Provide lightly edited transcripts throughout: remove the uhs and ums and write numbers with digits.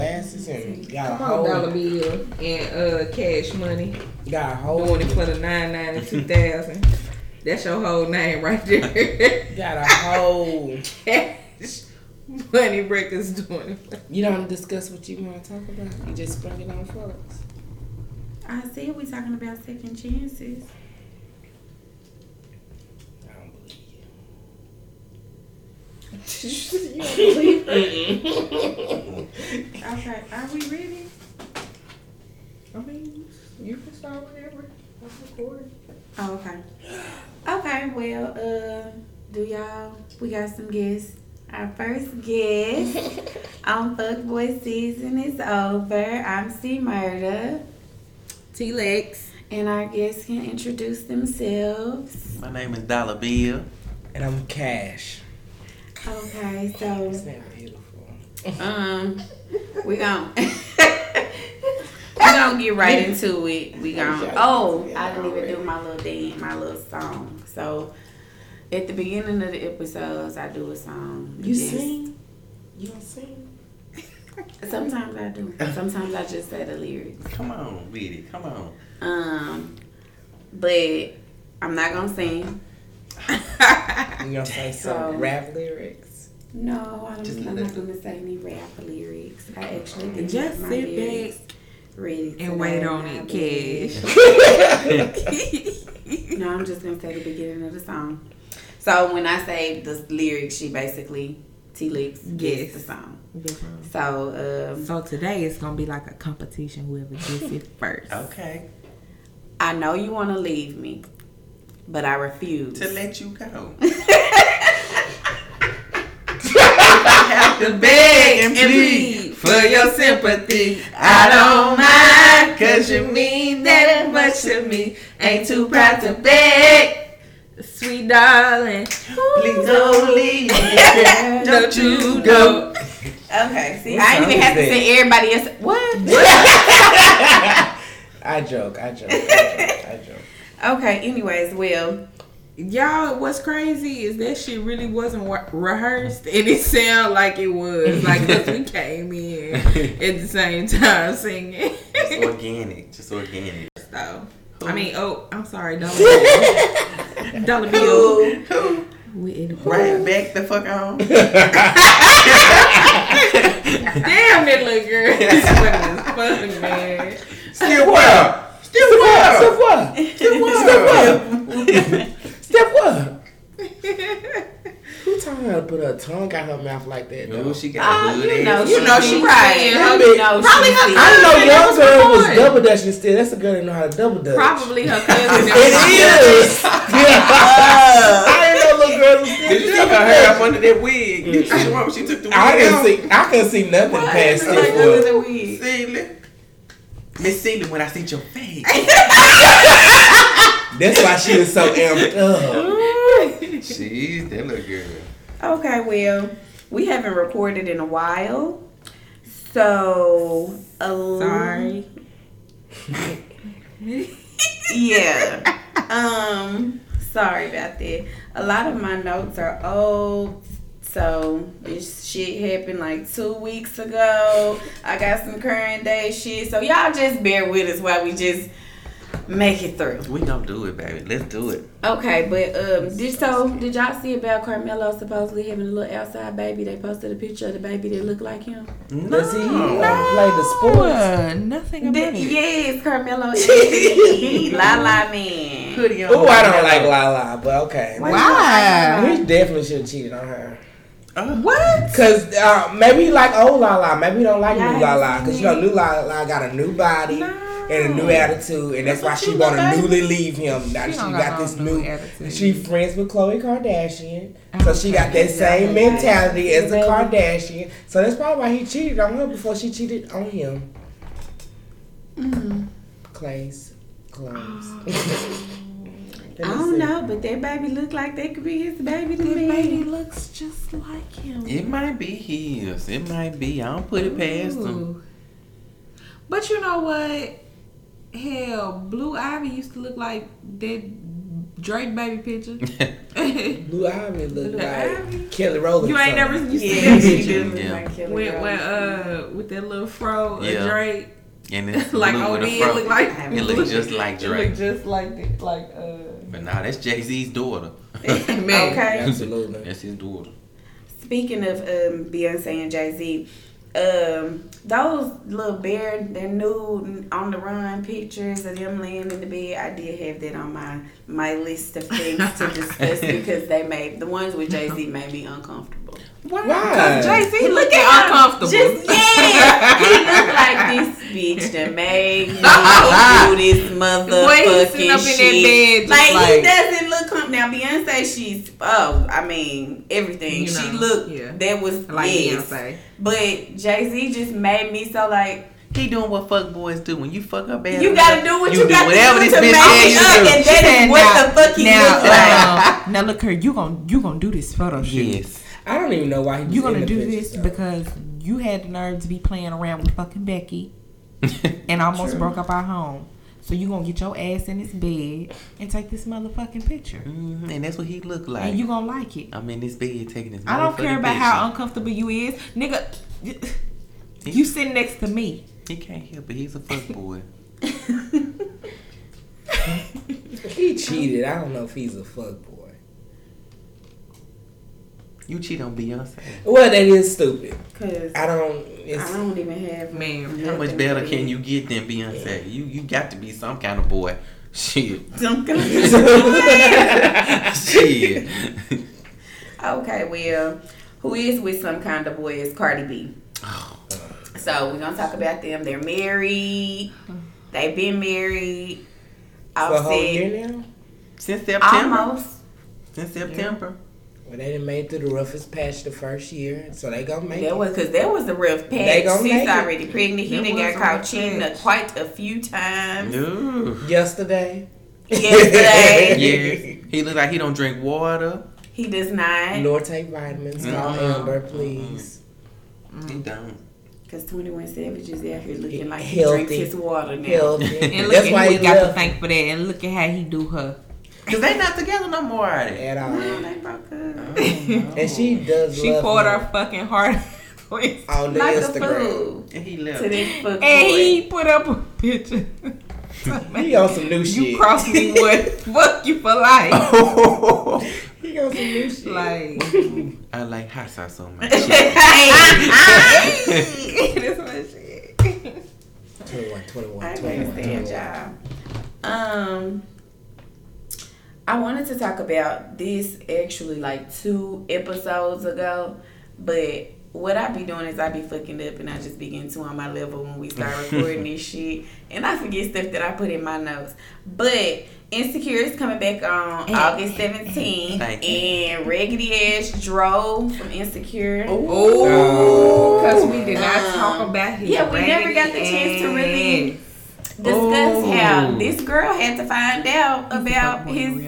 glasses and got a whole Dollar Bill and Cash Money. Got a whole doing it for the 99 and 2000. That's your whole name right there. Got a whole Cash Money records doing it. You don't discuss what you want to talk about. You just bring it on for us. I said we talking about second chances. You don't believe it? Okay, are we ready? I mean, you can start whenever. I'm recording. Oh, okay. Okay, well, do y'all, we got some guests. Our first guest on Fuckboy Season is over. I'm C. Murda. T-Lex. And our guests can introduce themselves. My name is Dollar Bill. And I'm Cash. Okay, so it's that beautiful. We gon' get right into it. We gon' I didn't even do my little dance, my little song. So at the beginning of the episodes, I do a song. You sing? You don't sing? Sometimes I do. Sometimes I just say the lyrics. Come on, baby. Come on. But I'm not gonna sing. You gonna say some rap lyrics? No, I'm not gonna say any rap lyrics. I actually did just sit back and wait on it, Cash. No, I'm just gonna say the beginning of the song. So when I say the lyrics, she basically T-Lex gets the song. Yes. So today it's gonna be like a competition. Whoever gets it first. Okay. I know you want to leave me. But I refuse to let you go. I have to beg and plead for your sympathy. I don't mind, cause you mean that much to me. Ain't too proud to beg, sweet darling. Please don't leave me. Don't you go. Okay, see, I didn't even have to say everybody else. What? I joke. Okay, anyways, well, y'all, what's crazy is that shit really wasn't rehearsed, and it sounded like it was. Like, cause we came in at the same time singing. Just organic. So, I mean, I'm sorry, Dollar Bill. Who? Right back the fuck on. Damn it, little girl. This is fucking man. Still well. Step up. Who taught her to put her tongue out her mouth like that? Though? She got a good ass. You know she right. Probably her cousin. I know young girl was double dutching still. That's a girl that know how to double dutch. Probably her cousin. It is. I didn't know little girl was still. Did you take her hair up under that wig? Mm-hmm. She took the wig. I couldn't see nothing past that. Miss Seeley, when I see your face. That's why she is so amped up. She's that little girl. Okay, well, we haven't recorded in a while. So, sorry. Yeah. Sorry about that. A lot of my notes are old. So, this shit happened like 2 weeks ago. I got some current day shit. So, y'all just bear with us while we just make it through. We gonna do it, baby. Let's do it. Okay, but did y'all see about Carmelo supposedly having a little outside baby? They posted a picture of the baby that looked like him. No. Does he play the sports? Nothing about it. Yes, Carmelo is La La man. Oh, I don't like La La, but okay. Why? He definitely should have cheated on her. What? Cause maybe he like old La La. Maybe he don't like new La La. Cause new La La got a new body and a new attitude, and that's why she wanna newly leave him. Now she got this new attitude. She friends with Khloe Kardashian, so she got that same mentality as a Kardashian. So that's probably why he cheated on her before she cheated on him. Mm-hmm. Clays. I don't know, but that baby look like that could be his baby to me. That baby looks just like him. It might be his. It might be. I don't put it past him. But you know what? Hell, Blue Ivy used to look like that Drake baby picture. Blue Ivy looked like Kelly Rowland. You ain't never seen that picture. With that little fro of Drake. And it's like old man look like it look just like Drake. It look just like that, But nah, that's Jay Z's daughter. Okay, absolutely, that's his daughter. Speaking of Beyonce and Jay Z, those little bear, their nude on the run pictures of them laying in the bed. I did have that on my list of things to discuss because they made the ones with Jay Z made me uncomfortable. Why? Because Jay Z looked uncomfortable. He looked like this bitch that made me do this motherfucking shit. Like he doesn't look comfortable. Now Beyonce, everything. You know, she looked. Yeah. That was like Beyonce. But Jay Z just made me so like. He doing what fuck boys do when you fuck up bad. You gotta do what you gotta do to make it up, and that is what the fuck he looks like. Now look, Kirk, you gonna do this photo shoot. Yes. I don't even know why you're gonna do this stuff. Because you had the nerve to be playing around with fucking Becky, and almost broke up our home. So you gonna get your ass in this bed and take this motherfucking picture, and that's what he looked like. And you gonna like it? I'm in this bed taking this. I don't care about how uncomfortable you is, nigga. You sitting next to me. He can't help it. He's a fuck boy. He cheated. I don't know if he's a fuck boy. You cheat on Beyonce. Well, that is stupid. Cause I don't even have man. How much better can you get than Beyonce? Yeah. You got to be some kind of boy. Shit. Some kind of boy. Shit. Okay, well, who is with some kind of boy is Cardi B. So we're gonna talk about them. They're married. They've been married. I've said since September. Almost. Since September. Yeah. Well, they done made it through the roughest patch the first year, so they gonna make it. Because that was the rough patch. They gonna make it. She's already pregnant. He done got caught cheating quite a few times. No. Yesterday. Yes. He looked like he don't drink water. He does not. Nor take vitamins. Call Amber, please. He don't. Because 21 Savage is out here looking like healthy. He drinks his water now. Healthy. And look at who he got to thank for that. And look at how he do her. Because they not together no more, are they? At all. No, they broke up. And she does she love poured her fucking heart on the Instagram. And he left. He put up a picture. He on some new shit. You cross me with fuck you for life. He on some new shit. Like, I like hot sauce on my shit. That's my shit. 21. I can't stand y'all. I wanted to talk about this actually like 2 episodes ago, but what I be doing is I be fucking up and I just be getting too on my level when we start recording this shit, and I forget stuff that I put in my notes. But Insecure is coming back on August 17th, and raggedy ass Dro from Insecure. Oh, because we did not talk about him. Yeah, we never got the chance to really discuss how this girl had to find out about his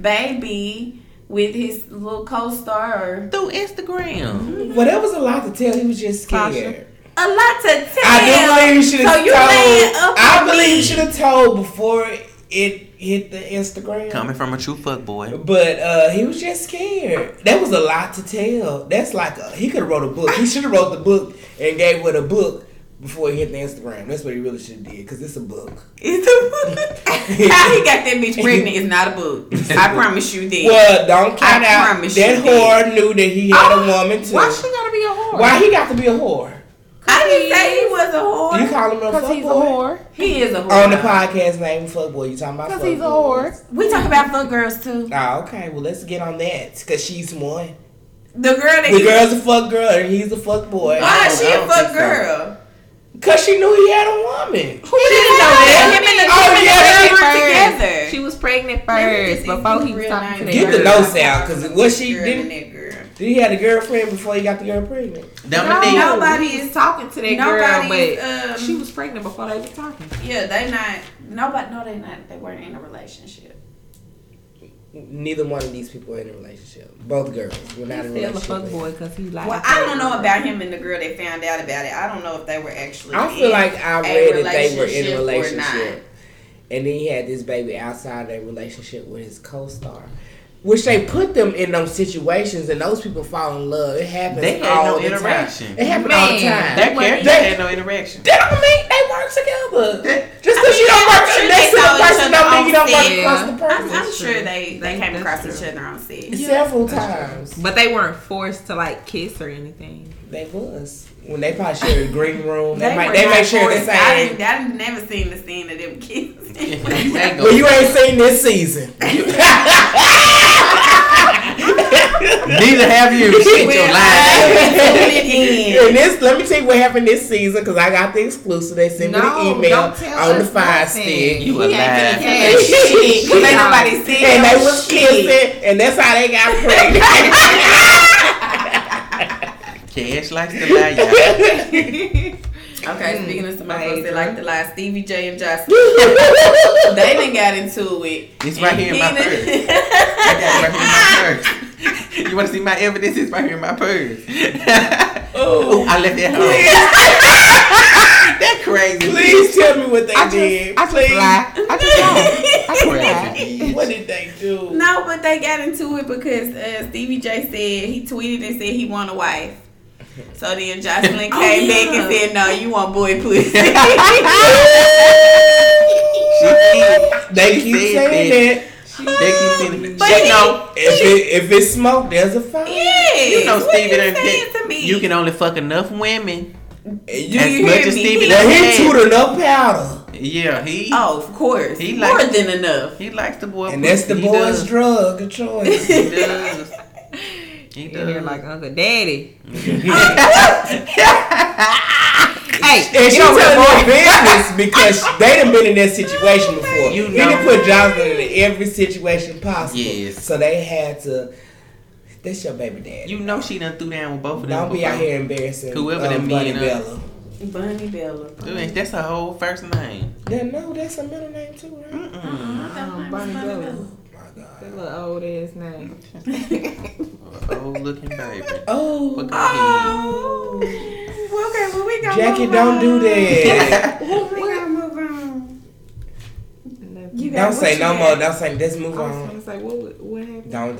baby with his little co-star through Instagram. Well, that was a lot to tell. He was just scared. Tasha. A lot to tell. I do believe you should have told. I believe you should have told before it hit the Instagram. Coming from a true fuck boy. But he was just scared. That was a lot to tell. That's like he could have wrote a book. He should have wrote the book and gave her the book. Before he hit the Instagram. That's what he really should have did. Because it's a book. It's a book. How he got that bitch pregnant is not a book. I promise you that. Well, don't count out. That whore knew that he had a woman too. Why she got to be a whore? Why he got to be a whore? I didn't say he was a whore. You call him a fuckboy? Because he's a whore. He is a whore. On the podcast name, fuckboy. You talking about fuckboy? Because he's a whore. We talk about fuck girls too. Oh, okay. Well, let's get on that. Because she's one. The girl's a fuck girl and he's a fuck boy. Why is she a fuck girl? Because she knew he had a woman. Who didn't know that? Him and the girl were together. She was pregnant first before he was talking to that girl. Get the nose out. Because what she did. Did he had a girlfriend before he got the girl pregnant? Nobody is talking to that girl. But she was pregnant before they were talking. Yeah, they not. Nobody. No, they not. They weren't in a relationship. Neither one of these people are in a relationship. Both girls were not in a relationship. Still a fuckboy because he likes. Well, I don't know about him and the girl that found out about it. I don't know if they were actually. I feel like I read that they were in a relationship. And then he had this baby outside their relationship with his co-star. Which they put them in those situations, and those people fall in love. It happens. They had all no the interaction. Time. It happened all the time. That character had no interaction. That don't mean they work together. Just because you don't work next to the person, don't mean you don't work across the person. I'm sure they came across each other on set several times, but they weren't forced to like kiss or anything. They was. When they probably shared a green room, they might share the same. I've never seen the scene of them kids. Well, you ain't seen this season. Neither have you. Shit, your life. And this, let me tell you what happened this season because I got the exclusive. They sent me the email on the fire stick. You were lying. Ain't nobody seen it. And they was kissing, and that's how they got pregnant. Cash likes to lie, y'all. Okay, speaking of somebody else that like to lie, Stevie J and Jasmine. They done got into it. It's right here in my purse. I got it right here in my purse. You want to see my evidence? It's right here in my purse. Oh, I left it home. That's crazy. Please tell me what they did. I just lied. What did they do? No, but they got into it because Stevie J said, he tweeted and said he want a wife. So then Jocelyn came back and said, no, you want boy pussy. They keep saying that. They keep saying it. But you know, if it's smoke, there's a fire. Yeah, you know, Stevie done said, you can only fuck enough women. As much as Stevie done said. He tooted up powder. Yeah, he. Oh, of course. He more than enough. He likes the boy pussy. And that's the boy's drug of choice. He does. He does. Like Uncle Daddy. Hey, and she was more business because they done been in that situation before. He done put Jocelyn in every situation possible. Yes. So they had to. That's your baby daddy. You know she done threw down with both of them. Don't be out here embarrassing whoever that Bunny Bella. Bunny Bella. Dude, that's her whole first name. Yeah, no, that's her middle name too. Right? Bunny Bella. That little old ass name. Old looking baby. Oh. Okay, well, we got Jackie, don't do that. We gotta move on. Don't say no more. Don't say, let's move on. I was gonna say, what happened?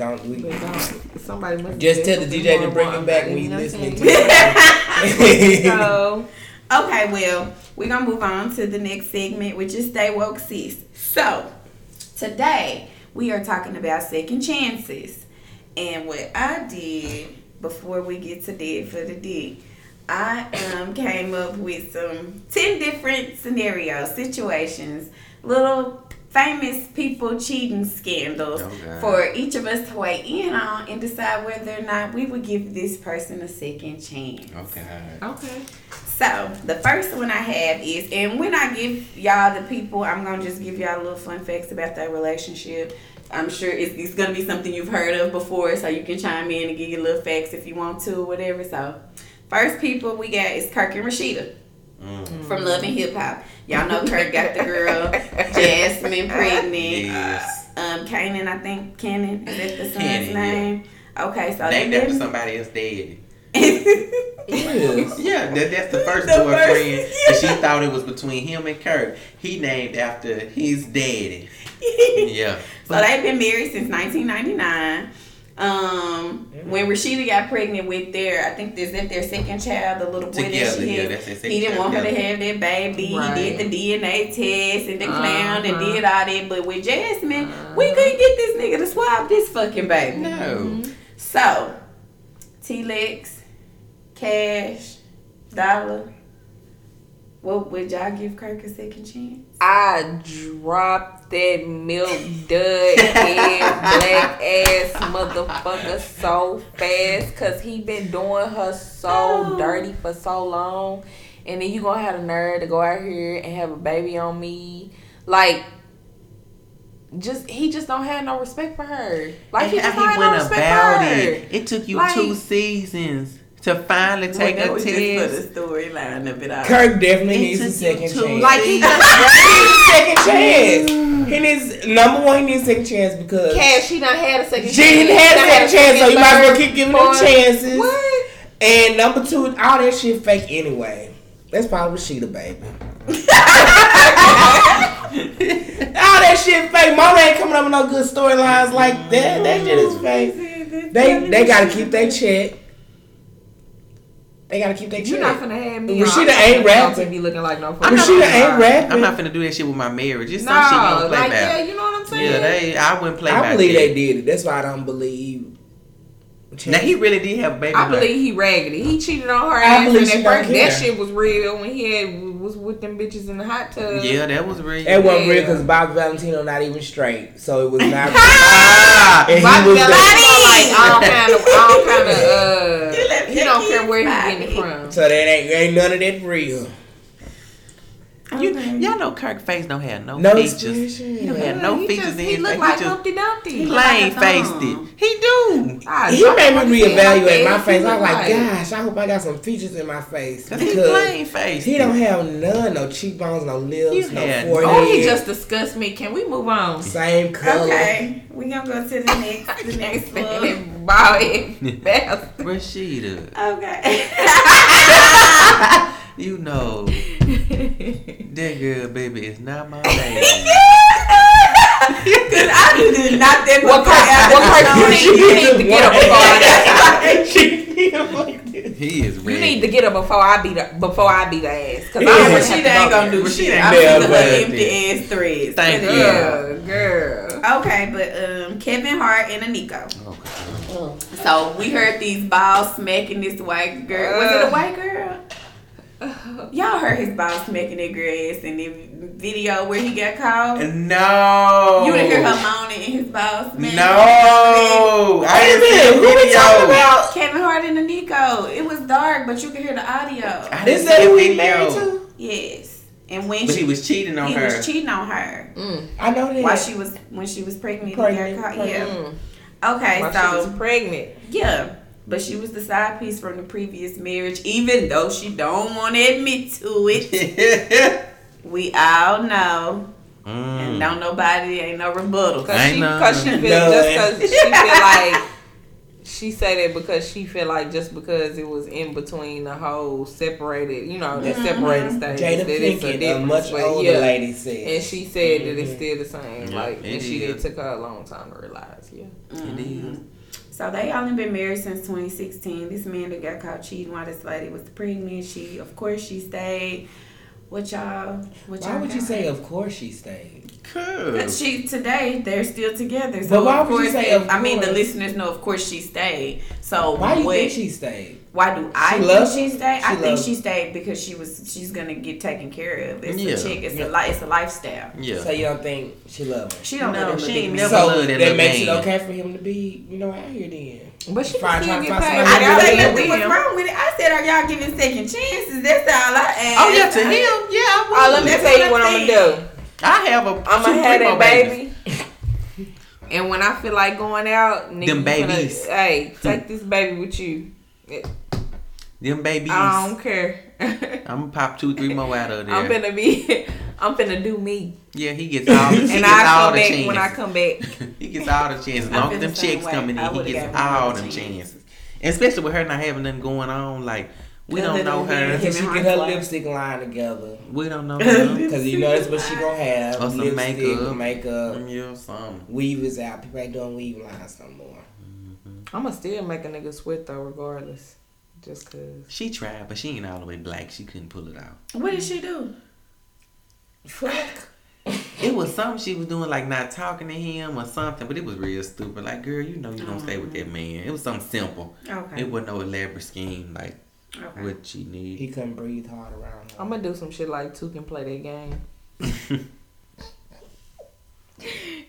Don't. Somebody must just tell the DJ to bring him back when he's listening to it. So, okay, well, we're gonna move on to the next segment, which is Stay Woke Sis. So, today, we are talking about second chances. And what I did before we get to Dead for the D, I came up with some 10 different scenarios, situations, little famous people cheating scandals for each of us to weigh in on and decide whether or not we would give this person a second chance. Okay. So, the first one I have is, and when I give y'all the people, I'm going to just give y'all little fun facts about their relationship. I'm sure it's going to be something you've heard of before, so you can chime in and give your little facts if you want to, whatever. So, first people we got is Kirk and Rashida from Love & Hip Hop. Y'all know Kirk got the girl, Jasmine, pregnant. Yes. Kenan, I think. Kenan, is that the son's name? Yeah. Okay, so named after somebody else dead. Yeah, that's the first boyfriend. Yeah. She thought it was between him and Kirk. He named after his daddy. Yeah. So they've been married since 1999. When Rashida got pregnant with their second child, the little boy together, that she had, he didn't want her to have that baby. Right. He did the DNA test and the clown and did all that. But with Jasmine, we couldn't get this nigga to swab this fucking baby. No. Mm-hmm. So, T-Lex, Cash, Dollar. What would y'all give Kirk a second chance? I dropped that milk dud and black ass motherfucker so fast because he been doing her so dirty for so long. And then you gonna have the nerve to go out here and have a baby on me. Like, he just don't have no respect for her. Like, he went about it. It took you 2 seasons. To finally take a test. Kirk definitely needs a second chance. Like, he needs a second chance. He needs a second chance because Cash, she done had a second chance. She didn't have a second chance, so you might as well keep giving them chances. What? And number 2, all that shit fake anyway. That's probably Sheeta, baby. All that shit fake. Mama ain't coming up with no good storylines like that. That shit is fake. They gotta keep their check. They gotta keep their check. You're not finna have me. Rashida ain't rapping. Be looking like no. Rashida ain't rapping. I'm not finna do that shit with my marriage. It's some shit you don't play about. Yeah, you know what I'm saying. Yeah, I wouldn't play. I believe they did it. That's why I don't believe. Now he really did have a baby. I believe he raggedy. He cheated on her ass when they first. That shit was real when he was with them bitches in the hot tub. Yeah, that was real. That wasn't real because Bobby Valentino not even straight, so it was not real. And Bobby Valentino like all kind of he don't care where he getting it from. So that ain't none of that real. Y'all know Kirk face don't have no features. He don't have no features in his face. He look like Humpty Dumpty. Plain faced it. He do. He made me reevaluate my face. I was like, gosh, I hope I got some features in my face. Because he plain faced. He don't have none. No cheekbones, no lips, no forehead. Oh, he just disgusts me. Can we move on? Same color. Okay. We gonna go to the next one. Bobby. Rashida. Okay. You know, that girl, baby, is not my baby. Because I did not think what part you need to get up before. He is ready. You need to get her before I beat her ass. Because she ain't gonna do shit. I'm gonna let empty ass threads. Thank you, girl. Okay, but Kevin Hart and Aniko. Oh. So we heard these balls smacking this white girl. Was it a white girl? Y'all heard his boss smacking that girl ass in the video where he got caught? No. You didn't hear her moaning and his boss smacking? No. I didn't hear the video. Talking about Kevin Hart and Aniko. It was dark, but you could hear the audio. Is that who he married to? Yes. And he was cheating on her. He was cheating on her. Mm. I know that. When she was pregnant. He got caught. Yeah. Mm. Okay, she was pregnant. Yeah. But she was the side piece from the previous marriage, even though she don't want to admit to it. We all know. Mm. And don't nobody, ain't no rebuttal. Because she feel like, she say that because she feel like just because it was in between the whole separated, that separated stage. Jada Pinkett, a much older lady said. And she said that it's still the same. It took her a long time to realize. Yeah, it is. So they only been married since 2016. This man that got caught cheating while this lady was pregnant. Of course she stayed. Why would you say of course she stayed? Because today they're still together. So but why would you say of course? I mean, the listeners know of course she stayed. So why do you think she stayed? Why do I think she stayed? I think she stayed because she's gonna get taken care of. It's a chick. It's a lifestyle. Yeah. So you don't think she loved her? She don't know. She ain't never loved it. That makes it okay for him to be, out here then. But she can still get paid. I didn't say nothing was wrong with it. I said, are y'all giving second chances? That's all I asked. Oh yeah, to him. Yeah. I would. Let me tell you what I'm gonna do. I'm gonna have that baby. And when I feel like going out, nigga, them babies. Hey, take this baby with you. Them babies. I don't care. I'm gonna pop 2-3 more out of there. I'm finna do me. Yeah, he gets all the chances. And when I come back. He gets all the chances. As long as them chicks coming in, he gets all them chances. And especially with her not having nothing going on, like. We don't know her. She get her lipstick line together. We don't know her. Because that's what she going to have. Or some makeup. Yeah, something. Weave is out. People ain't doing weave lines no more. Mm-hmm. I'm going to still make a nigga sweat, though, regardless. Just because. She tried, but she ain't all the way black. She couldn't pull it out. What did she do? Fuck. It was something she was doing, like not talking to him or something, but it was real stupid. Like, girl, you don't stay with that man. It was something simple. Okay. It wasn't no elaborate scheme, like. Okay. What she need. He couldn't breathe hard around her. I'm gonna do some shit like two can play that game.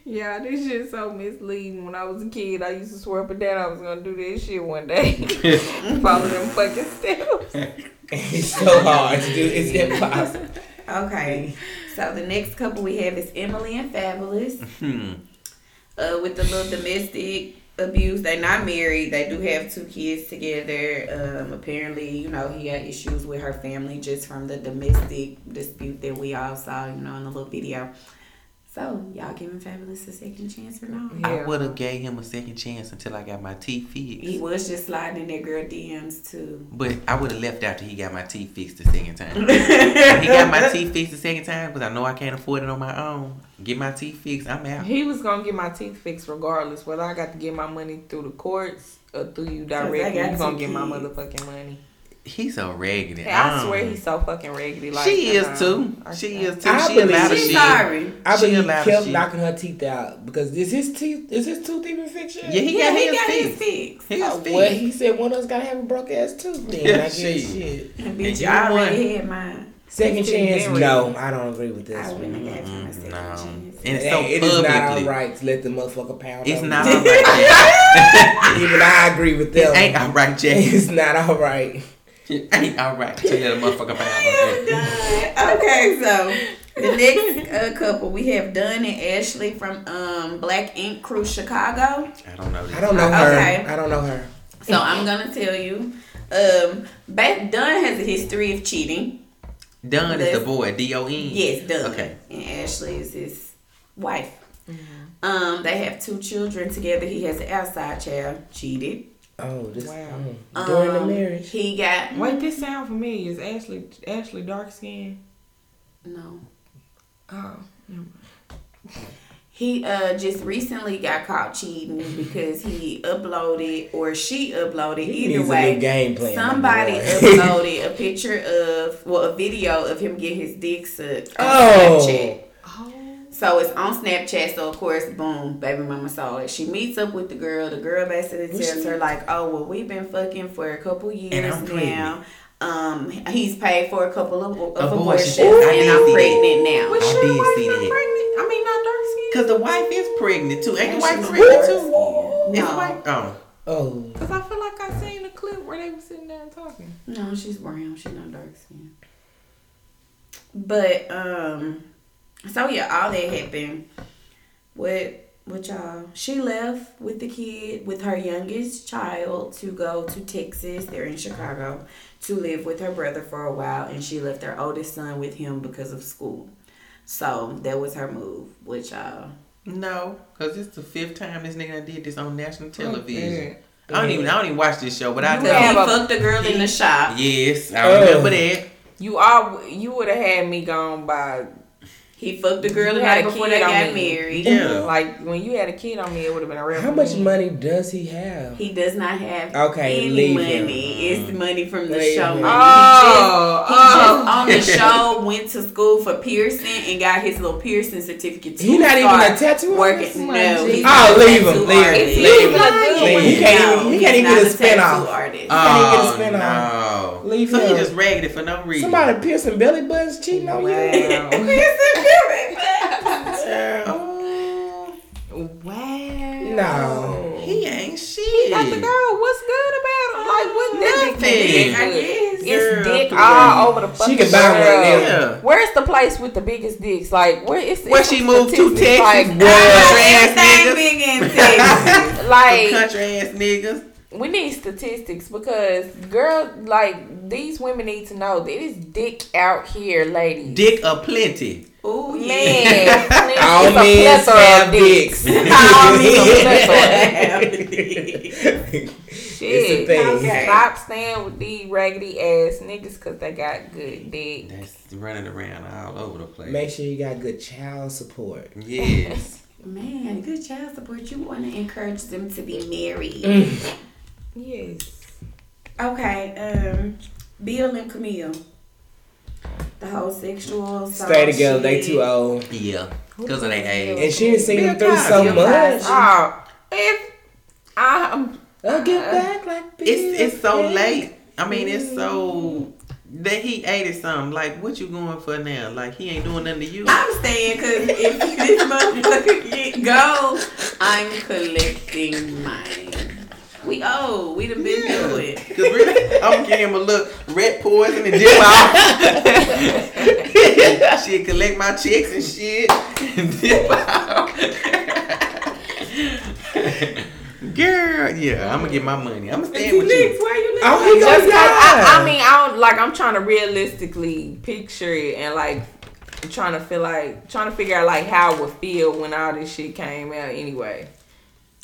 Yeah, this shit's so misleading. When I was a kid, I used to swear up and down I was gonna do that shit one day. Follow them fucking steps. It's so hard to do. It's impossible. Okay, so the next couple we have is Emily and Fabulous. With the little domestic abuse. They're not married. They do have 2 kids together. Apparently, he had issues with her family just from the domestic dispute that we all saw, in the little video. So, y'all giving Fabulous a second chance or not? Yeah. I would have gave him a second chance until I got my teeth fixed. He was just sliding in that girl DMs too. But I would have left after he got my teeth fixed the second time. He got my teeth fixed the second time because I know I can't afford it on my own. Get my teeth fixed, I'm out. He was going to get my teeth fixed regardless. Whether I got to get my money through the courts or through you directly, he's going to get my motherfucking money. He's so raggedy. Hey, I swear he's so fucking raggedy. Like, she is too. She allowed she's sorry. I believe he kept knocking her teeth out because is his teeth? Is his tooth even fixed yet? Yeah, he got his fixed. Well, he said one of us gotta have a broke ass tooth. Then I guess shit. Bitch, I already had mine. Second chance? No, I don't agree with this. I wouldn't have given him a second chance. And it's so it is not all right to let the motherfucker pound. It's not all right. Even I agree with them. It ain't all right, Jay. It's not all right. It ain't all right. Tell you the motherfucker about okay, so the next couple we have Dunn and Ashley from Black Ink Crew Chicago. I don't know her. Okay. I don't know her. So I'm gonna tell you, Dunn has a history of cheating. Dunn is the boy. Don. Yes, Dunn. Okay. And Ashley is his wife. Mm-hmm. They have 2 children together. He has an outside child. Cheated. Oh, this wow. During the marriage. He got... Wait, this sound familiar. Is Ashley dark-skinned? No. Oh. He just recently got caught cheating because he uploaded, or she uploaded, either way. Game plan, somebody uploaded a picture of, well, a video of him getting his dick sucked on Snapchat. So it's on Snapchat, so of course, boom, baby mama saw it. She meets up with the girl. The girl basically tells her, like, oh, well, we've been fucking for a couple years now. He's paid for a couple of abortions. And I'm pregnant now. Well, should the wife be pregnant? I mean, not dark skin. Because the wife is pregnant, too. Ain't the wife pregnant, too? No. Oh. Because I feel like I seen a clip where they were sitting there and talking. No, she's brown. She's not dark skin. But, so yeah, all that happened. What y'all? She left with the kid, with her youngest child, to go to Texas. They're in Chicago to live with her brother for a while, and she left her oldest son with him because of school. So that was her move. What y'all? No, cause it's the 5th time this nigga did this on national television. Mm-hmm. I don't even watch this show, but I know he fucked a girl in the shop. Yes, I remember that. You would have had me gone by. He fucked the girl right before they got married. Yeah. Like, when you had a kid on me, it would have been a real How much money does he have? He does not have any money. It's money from the show. He just on the show, went to school for piercing and got his little piercing certificate. He's not even a tattoo artist? No. Leave him. He can't even get a spin-off. Leave him. So he just ragged it for no reason. Somebody piercing belly buttons cheating on you? No, he ain't shit. He got to go. What's good about him? Like, what's nothing? I guess it's dick all over the fucking world. She can buy one. Yeah. Where's the place with the biggest dicks? Like, where she moved to Texas? Like, country ass niggas. We need statistics because, girl, like, these women need to know that it's dick out here, ladies. Dick aplenty. Ooh, man. All men have dicks. Shit. Stop staying with these raggedy ass niggas because they got good dick. That's running around all over the place. Make sure you got good child support. Yes. Man, good child support. You want to encourage them to be married. Yes. Okay, Bill and Camille. The whole sexual stay together, they too old. Yeah. Because of their age. And she didn't see them through so much. I'll get back like Bill. It's so late. I mean, it's so that he ate something. Like, what you going for now? Like, he ain't doing nothing to you. I'm staying because if this motherfucker get go, I'm collecting mine. We old. We done been through it. Cause really, I'm giving him a look. Red poison and dip out. She'd collect my checks and shit. And dip out. Girl, yeah, I'm gonna get my money. I'm gonna stand with you. Why you leave? I mean, I'm trying to realistically picture it and like trying to figure out like how it would feel when all this shit came out anyway.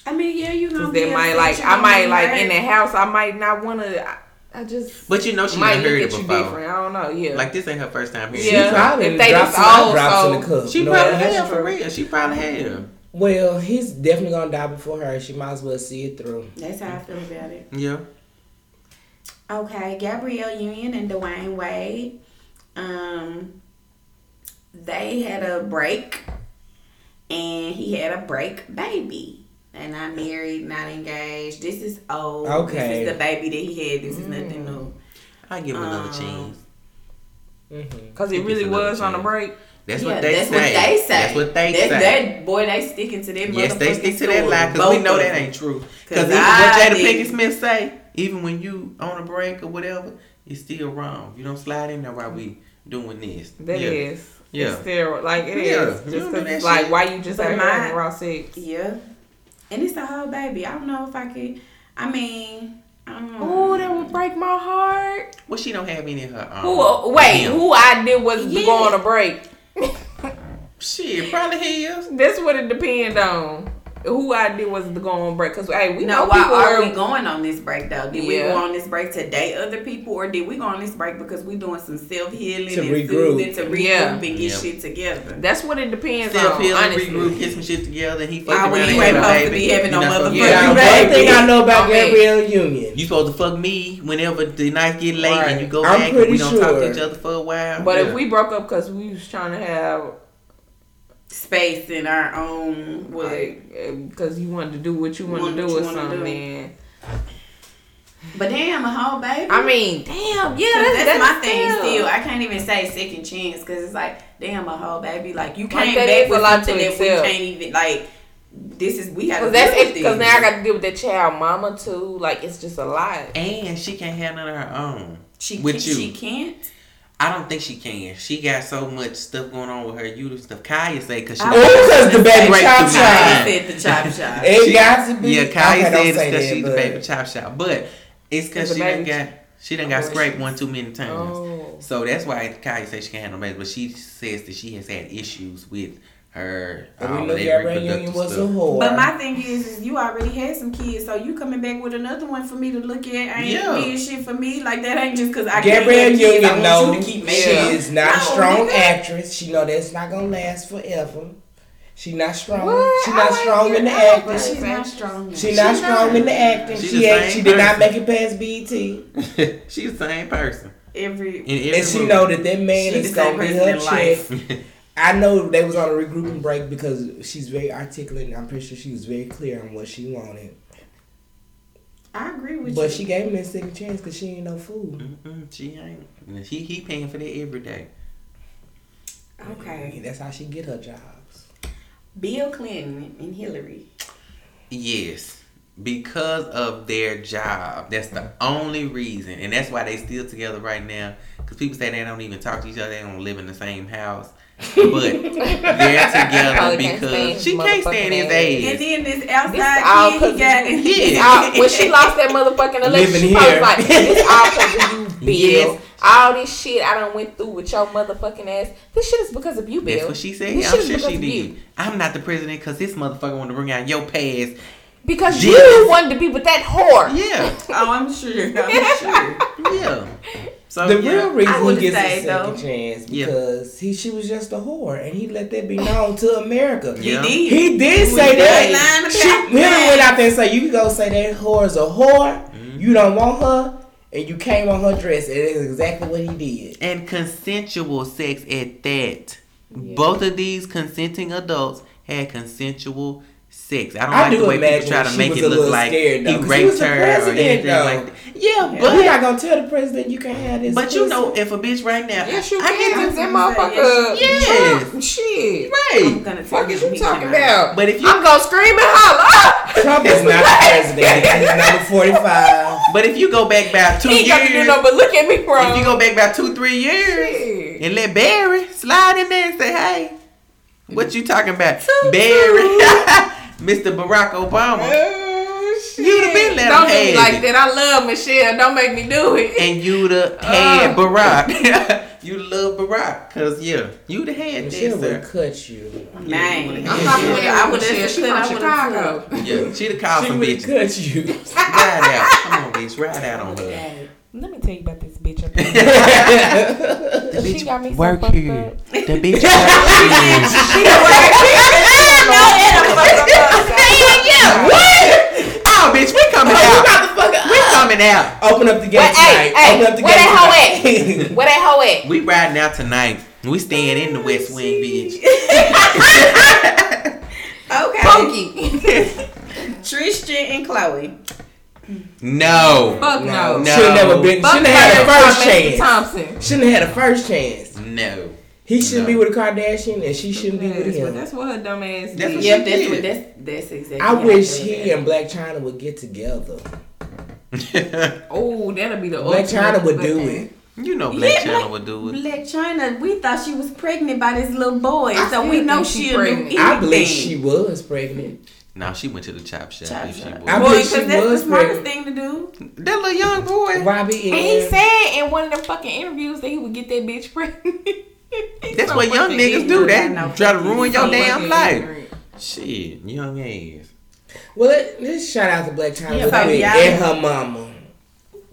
I mean, yeah, you know, they might like I might like hurt. In the house. I might not want to. I just. But you know, she might heard it before. I don't know. Yeah, like this ain't her first time here. Yeah, she probably dropped some eyebrows in the cup. She probably had for real. She probably had. Well, he's definitely gonna die before her. She might as well see it through. That's how I feel about it. Yeah. Okay, Gabrielle Union and Dwayne Wade. They had a break, and he had a break baby. And not married, not engaged. This is old. Okay. This is the baby that he had. This is nothing new. I give him another chance. Because it really was on a break. That's what they say. That boy, they sticking to that motherfucking yes, they stick to that lie because we know that ain't true. Because what Jada Pinkett Smith say, even when you on a break or whatever, it's still wrong. You don't slide in there while we doing this. That is. It's still, like, it is. Just like, shit. Why you just have mine raw sex? Yeah. And it's the whole baby. I don't know if I could. I mean... Oh, that would break my heart. Well, she don't have any of her who I did was going to break. Shit, probably his. That's what it depends on. Who I did was going on break. Because, hey, we know why are we going on this break, though? Did we go on this break to date other people? Or did we go on this break because we doing some self-healing and regroup and get shit together? That's what it depends on. Self-healing, regroup, get some shit together. He fucking around and having a baby. You ain't supposed to be having no motherfucking baby. The thing I know about Gabrielle Union. You supposed to fuck me whenever the nights get late and you go back and we don't talk to each other for a while. But if we broke up because we was trying to have... space in our own way, because you wanted to do what you want to do with something, man. But damn, a whole baby. I mean, damn, yeah, that's my thing. Still, I can't even say second chance because it's like, damn, a whole baby. Like you can't back with something that we can't even like. This is we have to deal with because now I got to deal with that child mama too. Like it's just a lot, and she can't handle her own. She can't. I don't think she can. She got so much stuff going on with her uterus stuff. Kaya say because the baby chop shop. Kaya said the chop shop. It got to be. Yeah, Kaya said it's because she's the baby chop shop, but it's because she done got scraped one too many times. Oh. So that's why Kaya said she can't handle baby. But she says that she has had issues with her. But my thing is you already had some kids, so you coming back with another one for me to look at ain't shit for me. Like that ain't just because I can't have kids. I want you to keep married. She is not a strong actress. She know that's not gonna last forever. She's not strong. What? She's not strong in the acting. She's not strong. She's not strong in the acting. She did not make it past BET. She's the same person. And she know that man is gonna be her chick. I know they was on a regrouping break because she's very articulate and I'm pretty sure she was very clear on what she wanted. I agree with you. But she gave him that second chance because she ain't no fool. Mm-mm, she ain't. He paying for that every day. Okay. Yeah, that's how she get her jobs. Bill Clinton and Hillary. Yes. Because of their job. That's the only reason. And that's why they still together right now. Because people say they don't even talk to each other. They don't live in the same house. But they're together because she can't stand his age. And then this outside kid he got in his. When she lost that motherfucking election, she was like, it's all because of you, Bill. Yes. All this shit I done went through with your motherfucking ass. This shit is because of you, Bill. That's what she said. I'm sure she did. I'm not the president because this motherfucker wanted to bring out your past. Because you wanted to be with that whore. Yeah. Oh, I'm sure. Yeah. So, the real reason he gets a second chance because she was just a whore and he let that be known to America. Yeah. He did say that. She went out there and said, you go say that whore's a whore. Mm-hmm. You don't want her. And you came on her dress. And that's exactly what he did. And consensual sex at that. Yeah. Both of these consenting adults had consensual sex. I don't like the way people try to make it look like scared, he raped her or anything like that. Yeah, but we're not gonna tell the president you can't have this. But you know, if a bitch right now, yes, you can. That motherfucker, yes, shit, right? What fuck is you talking about? But if you, I'm gonna scream and holler. Trump is not president. He's number 45. But if you go back about 2 years, but look at me, bro. If you go back about 2-3 years and let Barry slide in there and say, hey, what you talking about, Barry? Mr. Barack Obama. Oh, Shit. You'd have been let him have it. Don't be like that. I love Michelle. Don't make me do it. And you'd have had Barack. You love Barack, cause yeah, you'd have had Michelle would cut you. Man, I would have said I would have cut. Yeah, she'd have called some bitches. She would cut you. Ride out, come on, bitch, ride out on her. Let me tell you about this bitch up here. The bitch she got me work so here. Up. The bitch work here. She work here. No, it a fucking yeah, what? Oh, bitch, we coming out. We coming out. Open up the gate tonight. Open up the gate. Where that hoe at? Where that hoe at? We riding out tonight. We staying in the West Wing, bitch. Okay. Punky. Tristan and Chloe. No. Fuck no. No. Shouldn't have been. Shouldn't have had a first chance. Thompson. Shouldn't have had a first chance. No. He shouldn't be with a Kardashian, and she shouldn't be with him. That's what her dumb ass did. That's what she did. That's exactly. I wish he and Black Chyna would get together. Oh, that'll be the Black Chyna would do it. You know Black Chyna would do it. Black Chyna, we thought she was pregnant by this little boy, so we know she'll do anything. I believe she was pregnant. No, she went to the chop shop. I believe she was pregnant. Thing to do. That little young boy, Robbie, and he said in one of the fucking interviews that he would get that bitch pregnant. That's what young niggas do. That try to ruin your damn life. Shit, young ass. Well, let's shout out to Black Chyna and her mama.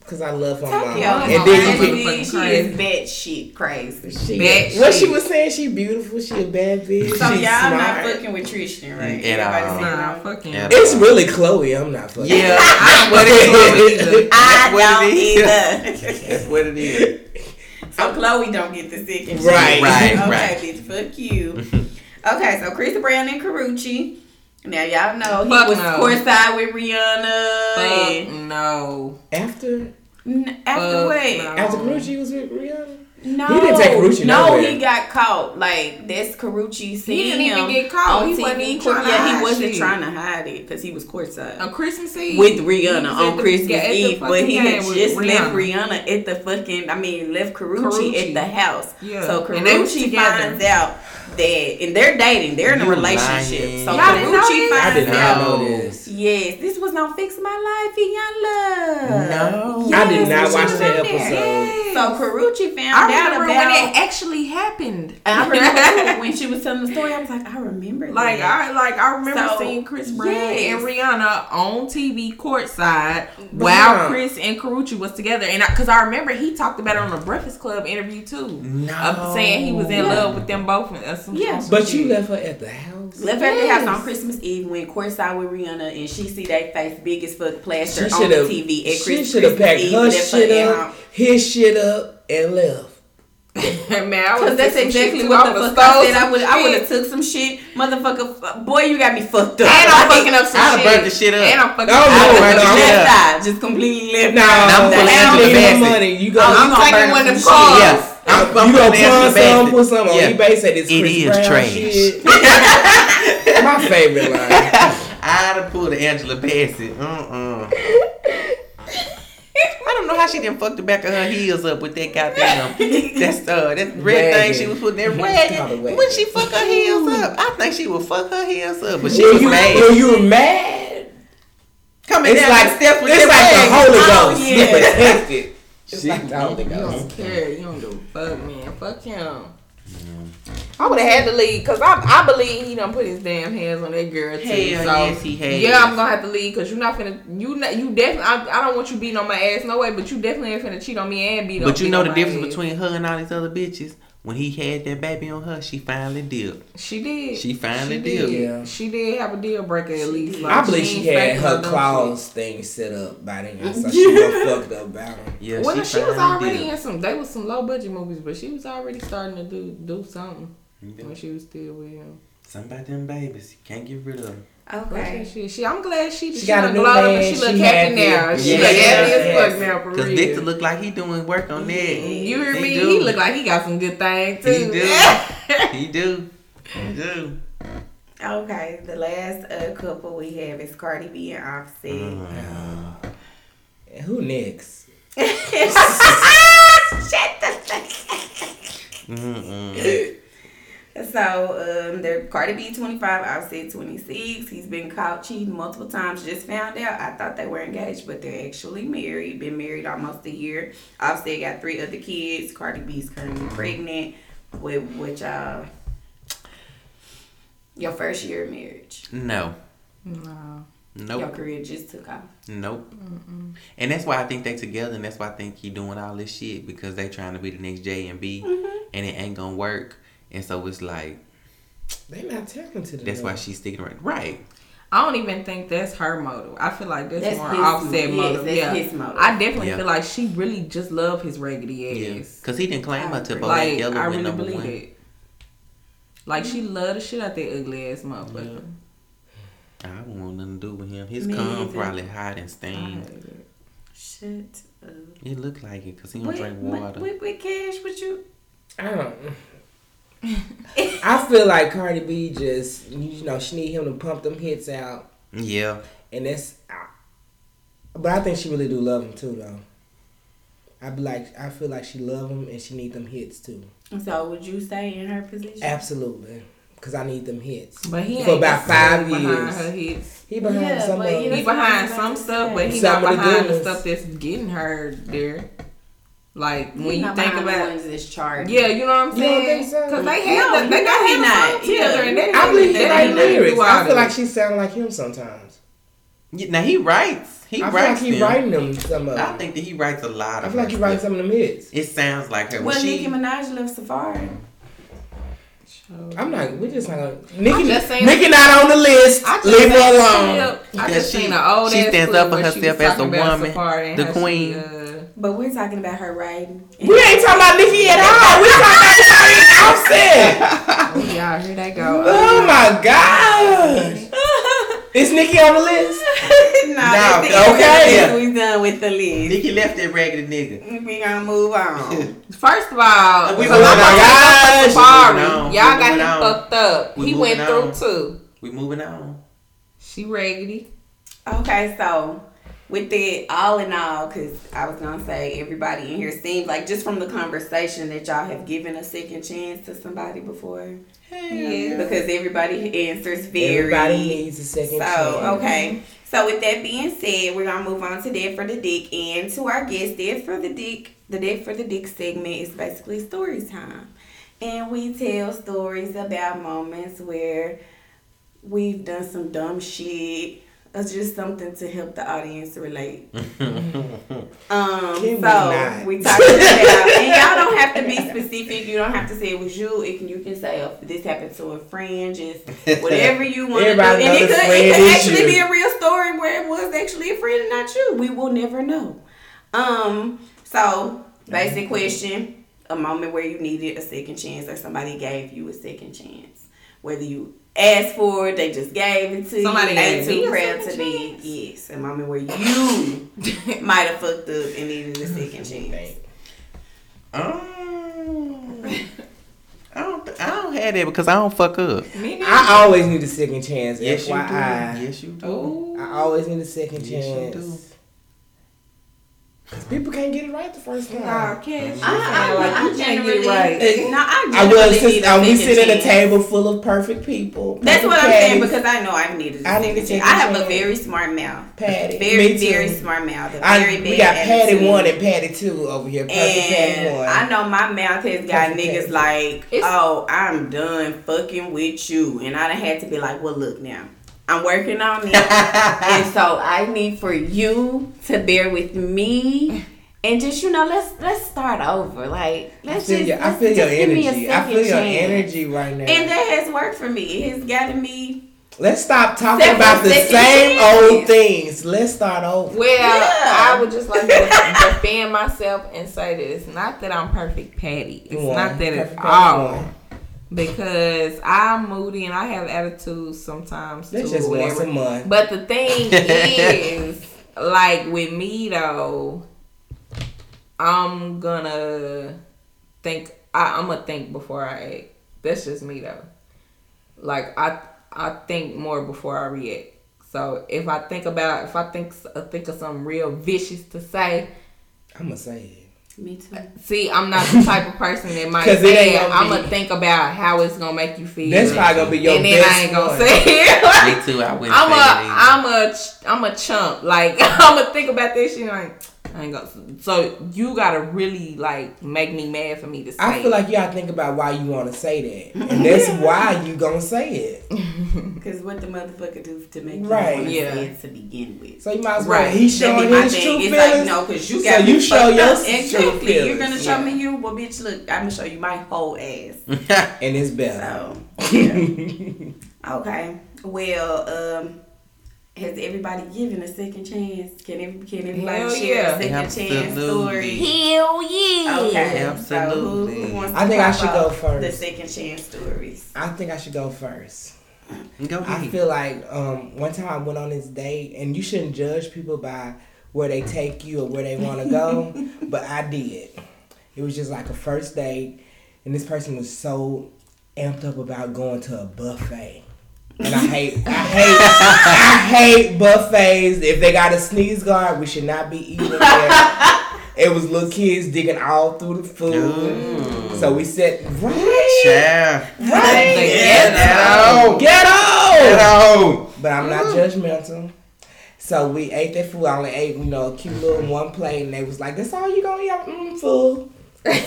Cause I love her mama. And then she is bad shit crazy. She was saying she beautiful. She a bad bitch. So y'all not fucking with Tristan, right? It's really Chloe. I'm not fucking. Yeah, I don't either. That's what it is. So Chloe don't get the second shot. Right. Okay, bitch, fuck you. Okay, so Chris Brown and Karrueche. Now y'all know he was courtside with Rihanna. After what? No. After Karrueche was with Rihanna. No, he didn't take Karrueche. No, he got caught. Like that's Karrueche seeing him. He didn't even get caught. He wasn't even trying. He wasn't trying to hide it because he was courtside on Christmas Eve with Rihanna on Christmas Eve. But he had just left Rihanna at the fucking. I mean, left Karrueche at the house. Yeah. So Karrueche finds out. And they're dating. They're in a relationship. Lying. So Karrueche finds out. I did not know this. Yes, this was on Fix My Life in Your Love. No, yes, I did not watch that episode. Yes. So Karrueche found out about when it actually happened. I remember when she was telling the story. I was like, I remember that. I remember seeing Chris Brown and Rihanna on TV courtside while Chris and Karrueche was together. And because I remember he talked about it on the Breakfast Club interview too. No, saying he was in love with them both. Yeah, but you left her at the house. Left her at the house on Christmas Eve when courtside with Rihanna and she see that face big as fuck plaster on the TV at Christmas Eve. She should have packed her shit up, his shit up, and left. Because that's exactly what the fuck I said. I would have took some shit, motherfucker. Boy, you got me fucked up. And I'm fucking up some shit. I'd have burnt the shit up. And I'm fucking up. Just completely left. No, I'm taking the money. I'm taking one of the cars. I'm gonna put some on eBay. Said it's Chris Brown shit. My favorite line. I'd have pulled the Angela Bassett. I don't know how she didn't fuck the back of her heels up with that goddamn that red thing she was putting that red. When she fuck her heels up, I think she would fuck her heels up. But she was mad. Were you mad? Coming down like steps with the Holy Ghost. Protected. It's like the Holy Ghost. You don't care. You don't do fuck, man. Fuck him. I would have had to leave because I believe he done put his damn hands on that girl too. Hell yes, he has. Yeah, I'm gonna have to leave because you're not finna. You definitely. I don't want you beating on my ass no way, but you definitely ain't finna cheat on me and beat on. But you know the difference between her and all these other bitches. When he had that baby on her, she finally dipped. She did. Yeah. She did have a deal breaker at least. Like, I believe she had her claws thing set up by then, so she was fucked up about him. Yeah, well, she was already in some. They was some low budget movies, but she was already starting to do something when she was still with him. Something about them babies, you can't get rid of them. Okay. I'm glad she got a new man. She look happy now. She look happy as fuck now for real. Because Dick look like he doing work on that. You hear me? He look like he got some good things too. He do. Okay. The last couple we have is Cardi B and Offset. Who next? Shut the fuck up. So there, Cardi B 25, I've said 26. He's been caught cheating multiple times. Just found out. I thought they were engaged, but they're actually married. Been married almost a year. I've said got 3 other kids. Cardi B's currently pregnant with which your first year of marriage. No. Nope. Your career just took off. Nope. Mm-mm. And that's why I think they together, and that's why I think he doing all this shit, because they trying to be the next J and B, mm-hmm. and it ain't gonna work. And so it's like they not talented. That's why she's sticking around. Right. I don't even think that's her motive. I feel like that's more Offset motive. Yes, that's his motive. I definitely feel like she really just love his raggedy ass. Because he didn't claim her to both like, yellow I really number believe one. It. Like she love the shit out that ugly ass motherfucker. Yeah. I won't want nothing to do with him. His cum probably hot and stained. Shit. It look like it because he don't drink water. With Cash with you? I don't. I feel like Cardi B just, you know, she need him to pump them hits out. Yeah. And that's, but I think she really do love him too, though. I feel like she love him and she need them hits too. So would you stay in her position? Absolutely. Because I need them hits. But he for about 5 years. Behind her hits. He behind some stuff. He behind some stuff, but he not behind the stuff that's getting her there. Like when you think about this chart. Yeah, you know what I'm saying? You don't think so? Because they have they got him not together, and they I believe they lyrics. I feel like she sound like him sometimes. Yeah, now he writes. He writes. Like he writing them some of. I think that he writes a lot of. I feel like he writes some of them hits. It sounds like her. Well, Nicki Minaj left Safari. I'm not. We're just not gonna. Nicki not on the list. Leave her alone. I just seen an old. She stands up for herself as a woman, the queen. But we're talking about her writing. We ain't talking about Nicki at all. We're talking about Cardi Offset. Y'all, here they go. Oh my gosh. Is Nicki on the list? No. Okay. We done with the list. Nicki left that raggedy nigga. We gonna move on. First of all, we oh my gosh. Sorry. Y'all got him fucked up. He went through too. We moving on. She raggedy. Okay, so. With it all in all, because I was going to say everybody in here seems like, just from the conversation, that y'all have given a second chance to somebody before. Hey. Because everybody answers very. Everybody needs a second chance. So, okay. So, with that being said, we're going to move on to Dead for the Dick and to our guest. Dead for the Dick. The Dead for the Dick segment is basically story time. And we tell stories about moments where we've done some dumb shit. It's just something to help the audience relate. We talked about, and y'all don't have to be specific. You don't have to say it was you. You can say, oh, this happened to a friend, just whatever you want to do. And it could actually be a real story where it was actually a friend and not you. We will never know. So, basic question, a moment where you needed a second chance or somebody gave you a second chance. Whether you asked for it, they just gave it to you. Somebody ain't too proud to be. Yes, a moment where you might have fucked up and needed a second chance. I don't have that because I don't fuck up. I always need a second chance. Yes, FYI. You do. Yes, you do. Ooh. I always need a second chance. You do. Cause people can't get it right the first time. I generally need a second chance. We sit at a table full of perfect people. That's what I'm saying, because I know I've needed. I need a second chance. I have a very smart mouth, Patty. Very, very smart mouth. We got attitude. Patty 1 and Patty 2 over here. Patty 1. I know my mouth has got niggas like, oh, I'm done fucking with you, and I done had to be like, well, look now. I'm working on it. And so I need for you to bear with me and just, you know, let's start over. Like, I feel your energy right now. And that has worked for me. It has gotten me. Let's stop talking about the same old things. Let's start over. Well, yeah. I would just like to defend myself and say that it's not that I'm perfect Patty. It's not that at all. Because I'm moody and I have attitudes sometimes. That's just once a month. But the thing is, like with me though, I'm gonna think before I act. That's just me though. Like I think more before I react. So if I think of something real vicious to say, I'm gonna say it. Me too. See, I'm not the type of person that might say it. I'm going to think about how it's going to make you feel. That's probably going to be your and best. And then I ain't going to say it. Like, me too. I wouldn't say it. I'm a chump. Like, I'm going to think about this shit like... I ain't gonna, so you gotta really like make me mad for me to say it. I feel like you gotta think about why you wanna say that, and that's why you gonna say it. Cause what the motherfucker do to make you wanna say it to begin with? So you might as well. He showing his true feelings. It's like no, cause you got so you show your true feelings. You're gonna show me you. Well, bitch, look, I'm gonna show you my whole ass, and it's better. So, yeah. Okay. Well, has everybody given a second chance? Can everybody share a second chance story? Hell yeah. Okay. Absolutely. So who wants to I think I should go first. The second chance stories. I think I should go first. Go ahead. I feel like one time I went on this date, and you shouldn't judge people by where they take you or where they want to go, but I did. It was just like a first date, and this person was so amped up about going to a buffet. And I hate buffets. If they got a sneeze guard, we should not be eating there. It was little kids digging all through the food. Ooh. So we said, Ghetto! But I'm not judgmental. So we ate that food. I only ate, a cute little one plate. And they was like, that's all you gonna eat?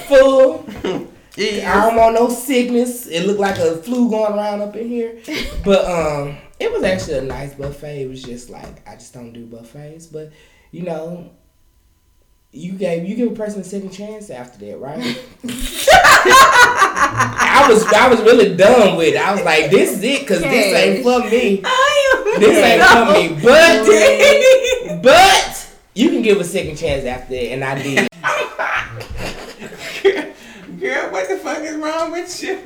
Full. Yeah. I don't want no sickness. It looked like a flu going around up in here. But it was actually a nice buffet. It was just like, I just don't do buffets. But, you give a person a second chance after that, right? I was really done with it. I was like, this is it, because this ain't for me. But you can give a second chance after that, and I did. Girl, what the fuck is wrong with you?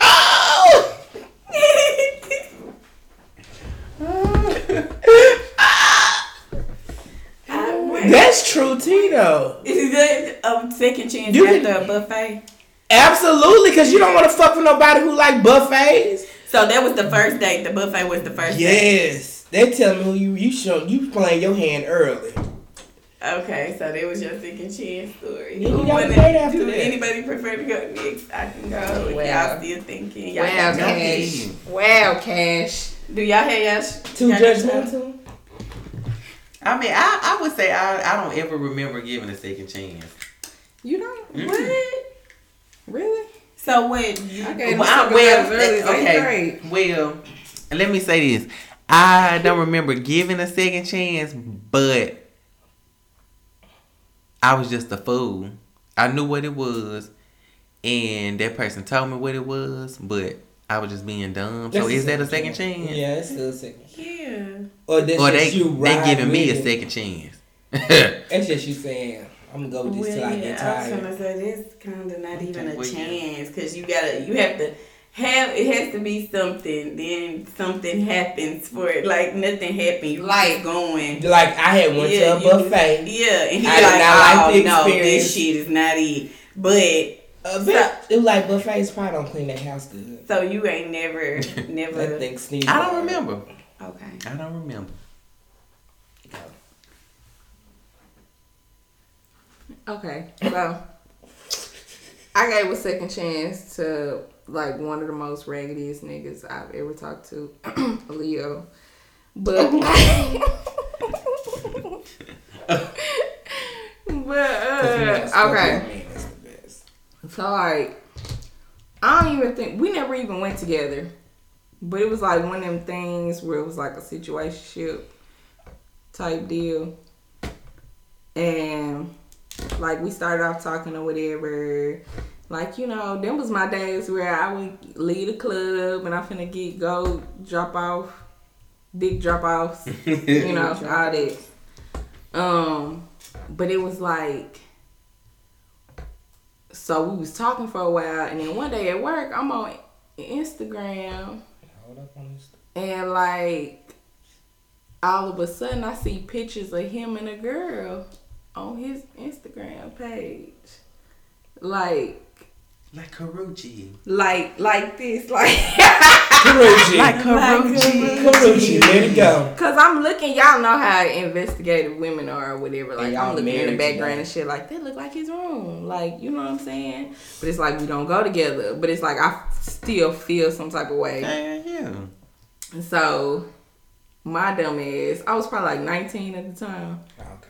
Oh! That's true, Tito. Is that a second chance after a buffet? Absolutely, because you don't want to fuck with nobody who like buffets. So that was the first date. The buffet was the first date. Yes. They tell me you playing your hand early. Okay, so that was your second chance story. Did anybody prefer to go next? I can go. Wow. Y'all still thinking. Y'all Cash. Wow, Cash. Do y'all have y'all... Too judgmental? I mean, I would say I don't ever remember giving a second chance. You don't? Mm-hmm. What? Really? So what? Let me say this. I don't remember giving a second chance, but... I was just a fool. I knew what it was, and that person told me what it was, but I was just being dumb. That's so is that a second chance? Yeah, it's still a second chance. Yeah. They giving me a second chance. That's just you saying, I'm gonna go with this till I get tired. I was gonna say this kind of not even a chance, because it has to be something, then something happens for it. Like, nothing happened. You like going. Like, I had went to a buffet. And he was like, oh, no, this shit is not it. But buffets probably don't clean their house good. So, you ain't never. I don't remember. Okay. I don't remember. Okay, so, I gave a second chance to... like one of the most raggediest niggas I've ever talked to, a Leo. Okay. So like, I don't even think we never even went together, but it was like one of them things where it was like a situationship type deal, and like we started off talking or whatever. Like, them was my days where I would leave the club and I finna go drop off, big drop offs, all that. But it was like, so we was talking for a while, and then one day at work, I'm on Instagram, and like, all of a sudden I see pictures of him and a girl on his Instagram page. Like, Like Karrueche. Like this. Like Karrueche. Like Karrueche. Karrueche. Let it go. Cause I'm looking, y'all know how investigative women are or whatever. Like I'm looking in the background and shit like that look like his room. Like, you know what I'm saying? But it's like we don't go together. But it's like I still feel some type of way. Yeah. So my dumb ass, I was probably like 19 at the time. Okay.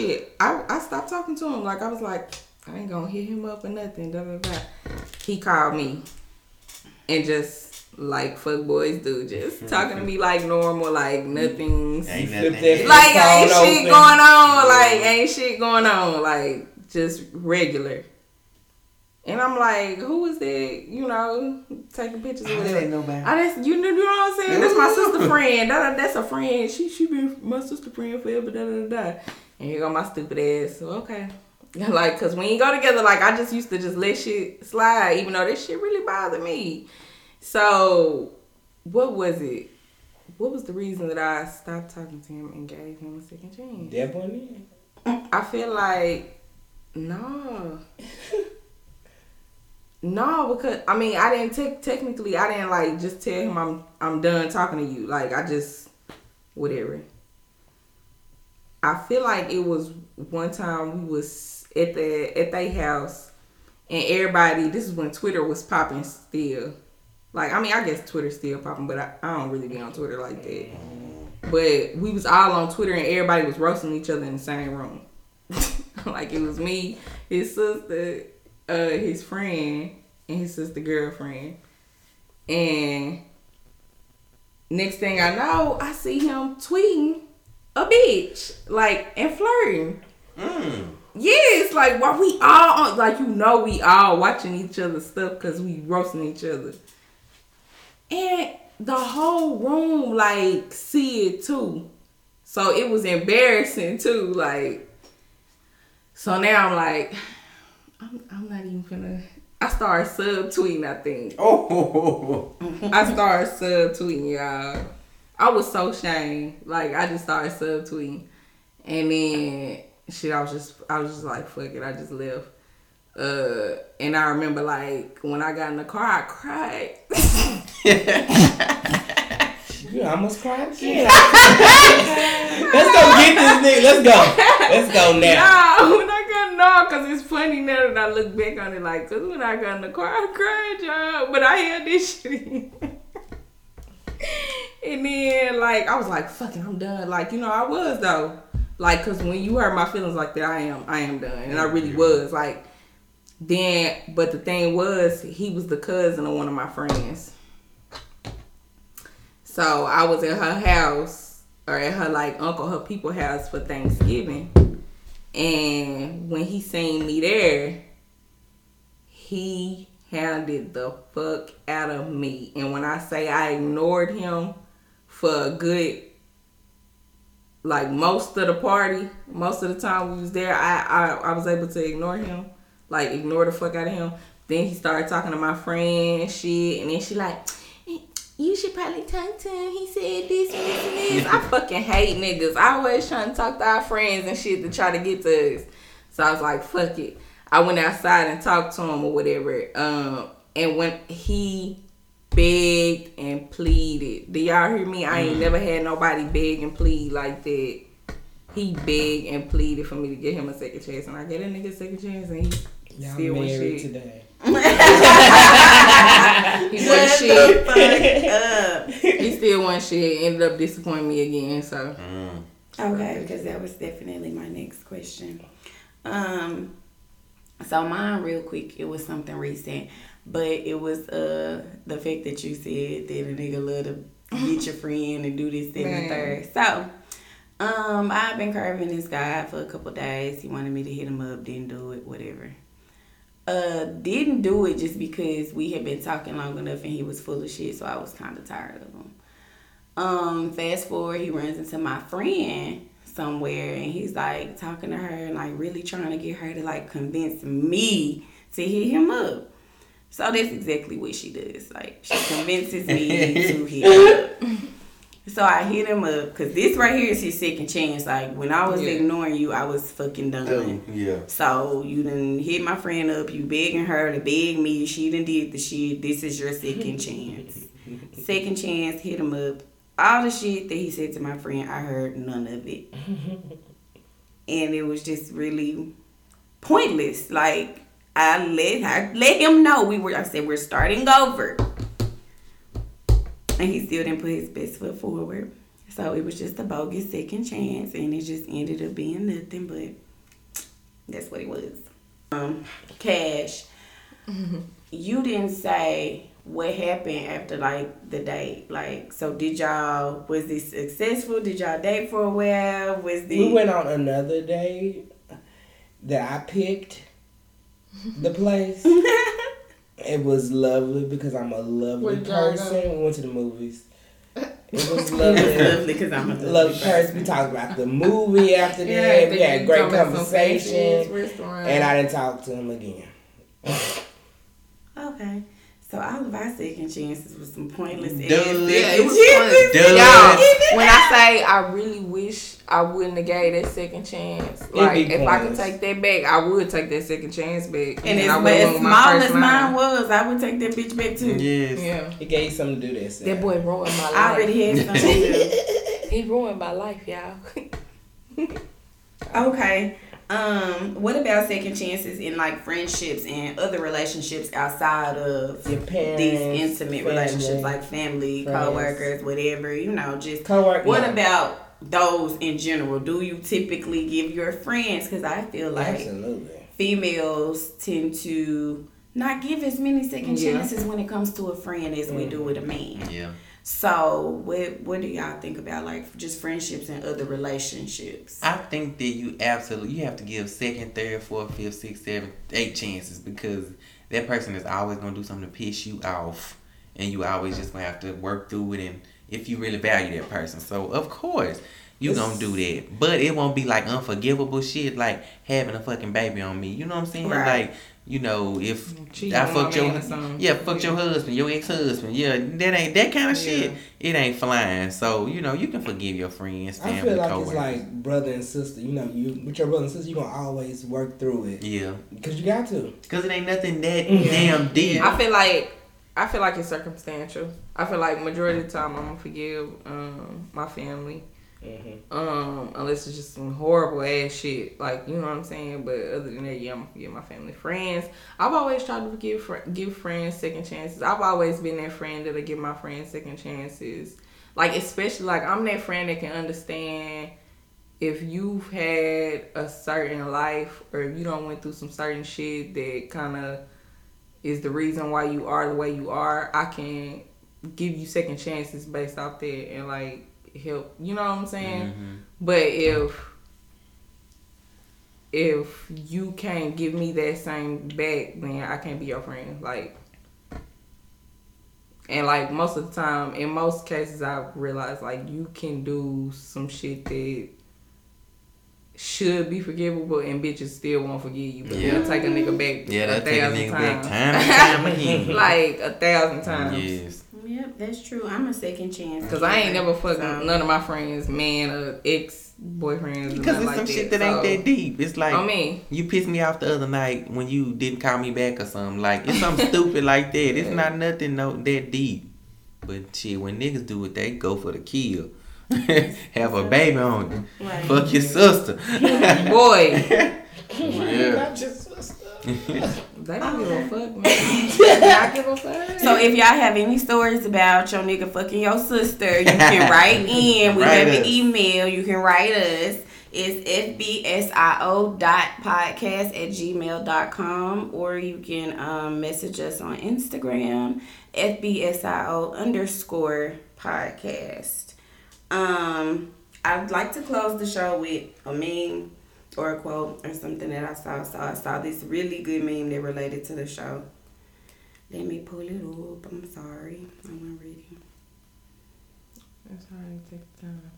I stopped talking to him. Like, I was like, I ain't gonna hit him up or nothing. Blah, blah, blah. He called me and just, like, fuck boys do, just talking to me like normal, like nothing. Ain't nothing. Like, ain't shit going on. Like, ain't shit going on. Like, just regular. And I'm like, who is that, you know, taking pictures of whatever? I didn't know about it. You know what I'm saying? That's my sister friend. That's a friend. She been my sister friend forever. And here go my stupid ass. So, okay. Like, because we ain't go together. Like, I just used to just let shit slide, even though this shit really bothered me. So, what was it? What was the reason that I stopped talking to him and gave him a second chance? Definitely. I feel like, no. No, because I mean I didn't technically I didn't like just tell him I'm done talking to you. Like I just whatever. I feel like it was one time we was at their house and everybody, this is when Twitter was popping still. Like I mean I guess Twitter's still popping, but I don't really be on Twitter like that. But we was all on Twitter and everybody was roasting each other in the same room. Like it was me, his sister, his friend and his sister girlfriend, and next thing I know, I see him tweeting a bitch, like, and flirting. Yes, like, while we all on, like, you know, we all watching each other's stuff because we roasting each other, and the whole room like see it too, so it was embarrassing too, like. So now I'm like, I'm not even gonna. I started subtweeting, I think. Oh. I started subtweeting, y'all. I was so ashamed. Like I just started subtweeting, and then shit. I was just like, fuck it. I just left. And I remember like when I got in the car, I cried. You almost cried again. Let's go get this nigga. Let's go now. No, because it's funny now that I look back on it, like, because when I got in the car, I cried, y'all. But I had this shit in. And then, like, I was like, fuck it, I'm done. Like, you know, I was, though. Like, because when you hurt my feelings like that, I am done. And I really was. Like, then, but the thing was, he was the cousin of one of my friends. So, I was at her house, or at her, like, uncle, her people house for Thanksgiving. And when he seen me there, he hounded the fuck out of me. And when I say I ignored him for a good, like most of the party, most of the time we was there, I was able to ignore him, like ignore the fuck out of him. Then he started talking to my friend and shit. And then she like, you should probably talk to him. He said this, this, and this. I fucking hate niggas. I always trying to talk to our friends and shit to try to get to us. So I was like, fuck it. I went outside and talked to him or whatever. And when he begged and pleaded. Do y'all hear me? I ain't never had nobody beg and plead like that. He begged and pleaded for me to get him a second chance. And I get a nigga a second chance and he still went shit. Today. He wasn't shit. He still wasn't shit. Ended up disappointing me again. So okay, because that was definitely my next question. So mine real quick. It was something recent, but it was the fact that you said that a nigga love to get your friend and do this, that, and the third. So I've been curving this guy for a couple days. He wanted me to hit him up, didn't do it, whatever. Didn't do it just because we had been talking long enough and he was full of shit, so I was kind of tired of him. Fast forward, he runs into my friend somewhere and he's like talking to her and like really trying to get her to like convince me to hit him up. So that's exactly what she does. Like she convinces me to hit him up. So I hit him up, because this right here is his second chance. Like, when I was ignoring you, I was fucking done. Yeah. So you done hit my friend up. You begging her to beg me. She done did the shit. This is your second chance. Second chance, hit him up. All the shit that he said to my friend, I heard none of it. And it was just really pointless. Like, I let him know I said, we're starting over. And he still didn't put his best foot forward. So it was just a bogus second chance, and it just ended up being nothing, but that's what it was. Cash, you didn't say what happened after, like, the date. Like, so did y'all, was this successful? Did y'all date for a while? We went on another date that I picked the place. It was lovely because I'm a lovely person. We went to the movies. It was lovely because I'm a lovely person. We talked about the movie after that. Yeah, we had great conversations. And I didn't talk to him again. Okay. So all of our second chances was some pointless ass. It was pointless. When I say I really wish I wouldn't have gave that second chance. Like, if I could take that back, I would take that second chance back. And as small as mine was, I would take that bitch back too. Yes. Yeah. It gave you something to do that. That boy ruined my life. I already had something to do. He ruined my life, y'all. Okay. What about second chances in, like, friendships and other relationships outside of your parents, these intimate family, relationships, like family, friends, co-workers, whatever, you know, just co-workers. What about those in general? Do you typically give your friends? Because I feel like females tend to not give as many second chances when it comes to a friend as we do with a man. Yeah. So, what do y'all think about, like, just friendships and other relationships? I think that you have to give second, third, fourth, fifth, sixth, seventh, eight chances, because that person is always going to do something to piss you off, and you always just going to have to work through it, and if you really value that person. So, of course, you're going to do that. But it won't be, like, unforgivable shit, like having a fucking baby on me. You know what I'm saying? Right. Like, you know, if I fuck your husband, your ex-husband, that ain't that kind of shit. It ain't flying. So, you know, you can forgive your friends, family, coworkers. I feel like it's like brother and sister. You know, with your brother and sister, you gonna always work through it. Yeah, because you got to. Because it ain't nothing that damn deep. I feel like it's circumstantial. I feel like majority of the time I'm gonna forgive my family. Mm-hmm. Unless it's just some horrible ass shit, like, you know what I'm saying. But other than that, I'm gonna forgive my family, friends. I've always tried to give friends second chances. I've always been that friend that'll give my friends second chances. Like, especially, like, I'm that friend that can understand if you've had a certain life or if you don't went through some certain shit that kind of is the reason why you are the way you are. I can give you second chances based off that and, like, help, you know what I'm saying? Mm-hmm. But if you can't give me that same back, then I can't be your friend. Like, and, like, most of the time, in most cases, I realize, like, you can do some shit that should be forgivable and bitches still won't forgive you, but they'll take a nigga back a thousand times. Like, 1,000 times. Yes. Yep, that's true. I'm a second chance. Because I ain't never fucking none of my friends, man or ex-boyfriends. Because it's like some shit that ain't that deep. It's like, you pissed me off the other night when you didn't call me back or something. Like, it's something stupid like that. It's not nothing that deep. But shit, when niggas do it, they go for the kill. Have a baby on them. Like, fuck your sister. Boy. Yeah. Not your sister. They don't give a fuck, man. I give a fuck. So if y'all have any stories about your nigga fucking your sister, you can write in. We have an email. You can write us. It's fbsio.podcast@gmail.com, or you can message us on Instagram, fbsio_podcast. I'd like to close the show with a meme or a quote or something that I saw. So I saw this really good meme that related to the show. Let me pull it up. I'm sorry. I'm not reading. That's how I take time.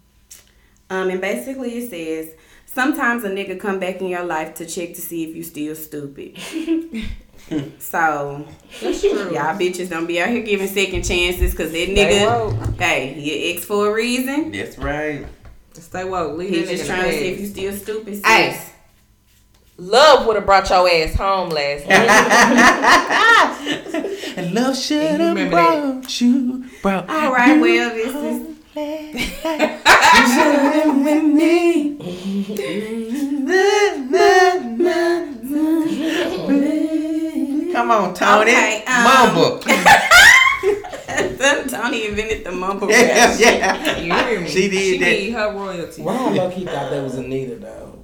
And basically it says, sometimes a nigga come back in your life to check to see if you still stupid. So, that's true. Y'all bitches don't be out here giving second chances, because that nigga, hey, you ex for a reason. That's right. Stay woke. Leave. He's just trying to see if you still stupid. Sis. Hey, love would have brought your ass home last night. And love should have brought that. You. Brought all right, you well, this is. With me. Come on, Tony. Okay, mumble. Tony invented the mumble rap. Yeah. You hear me? She did that. She need her royalty. Why don't Loki thought that was Anita though?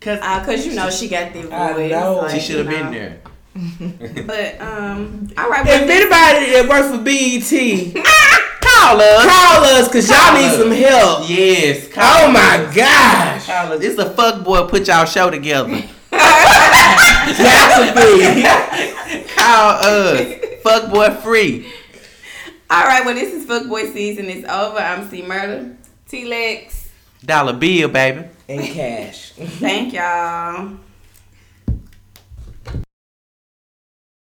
Cause you know she got that voice. I know. Like, she should have been there. But all right. If anybody that works for BET, call us, cause y'all need some help. Yes. Oh my gosh. Call us. It's a fuckboy put y'all show together. That's a thing. Call us. Fuckboy free. All right, well, this is Fuckboy season. It's over. I'm C. Murder, T-Lex, Dollar Bill, baby, and Cash. Thank y'all.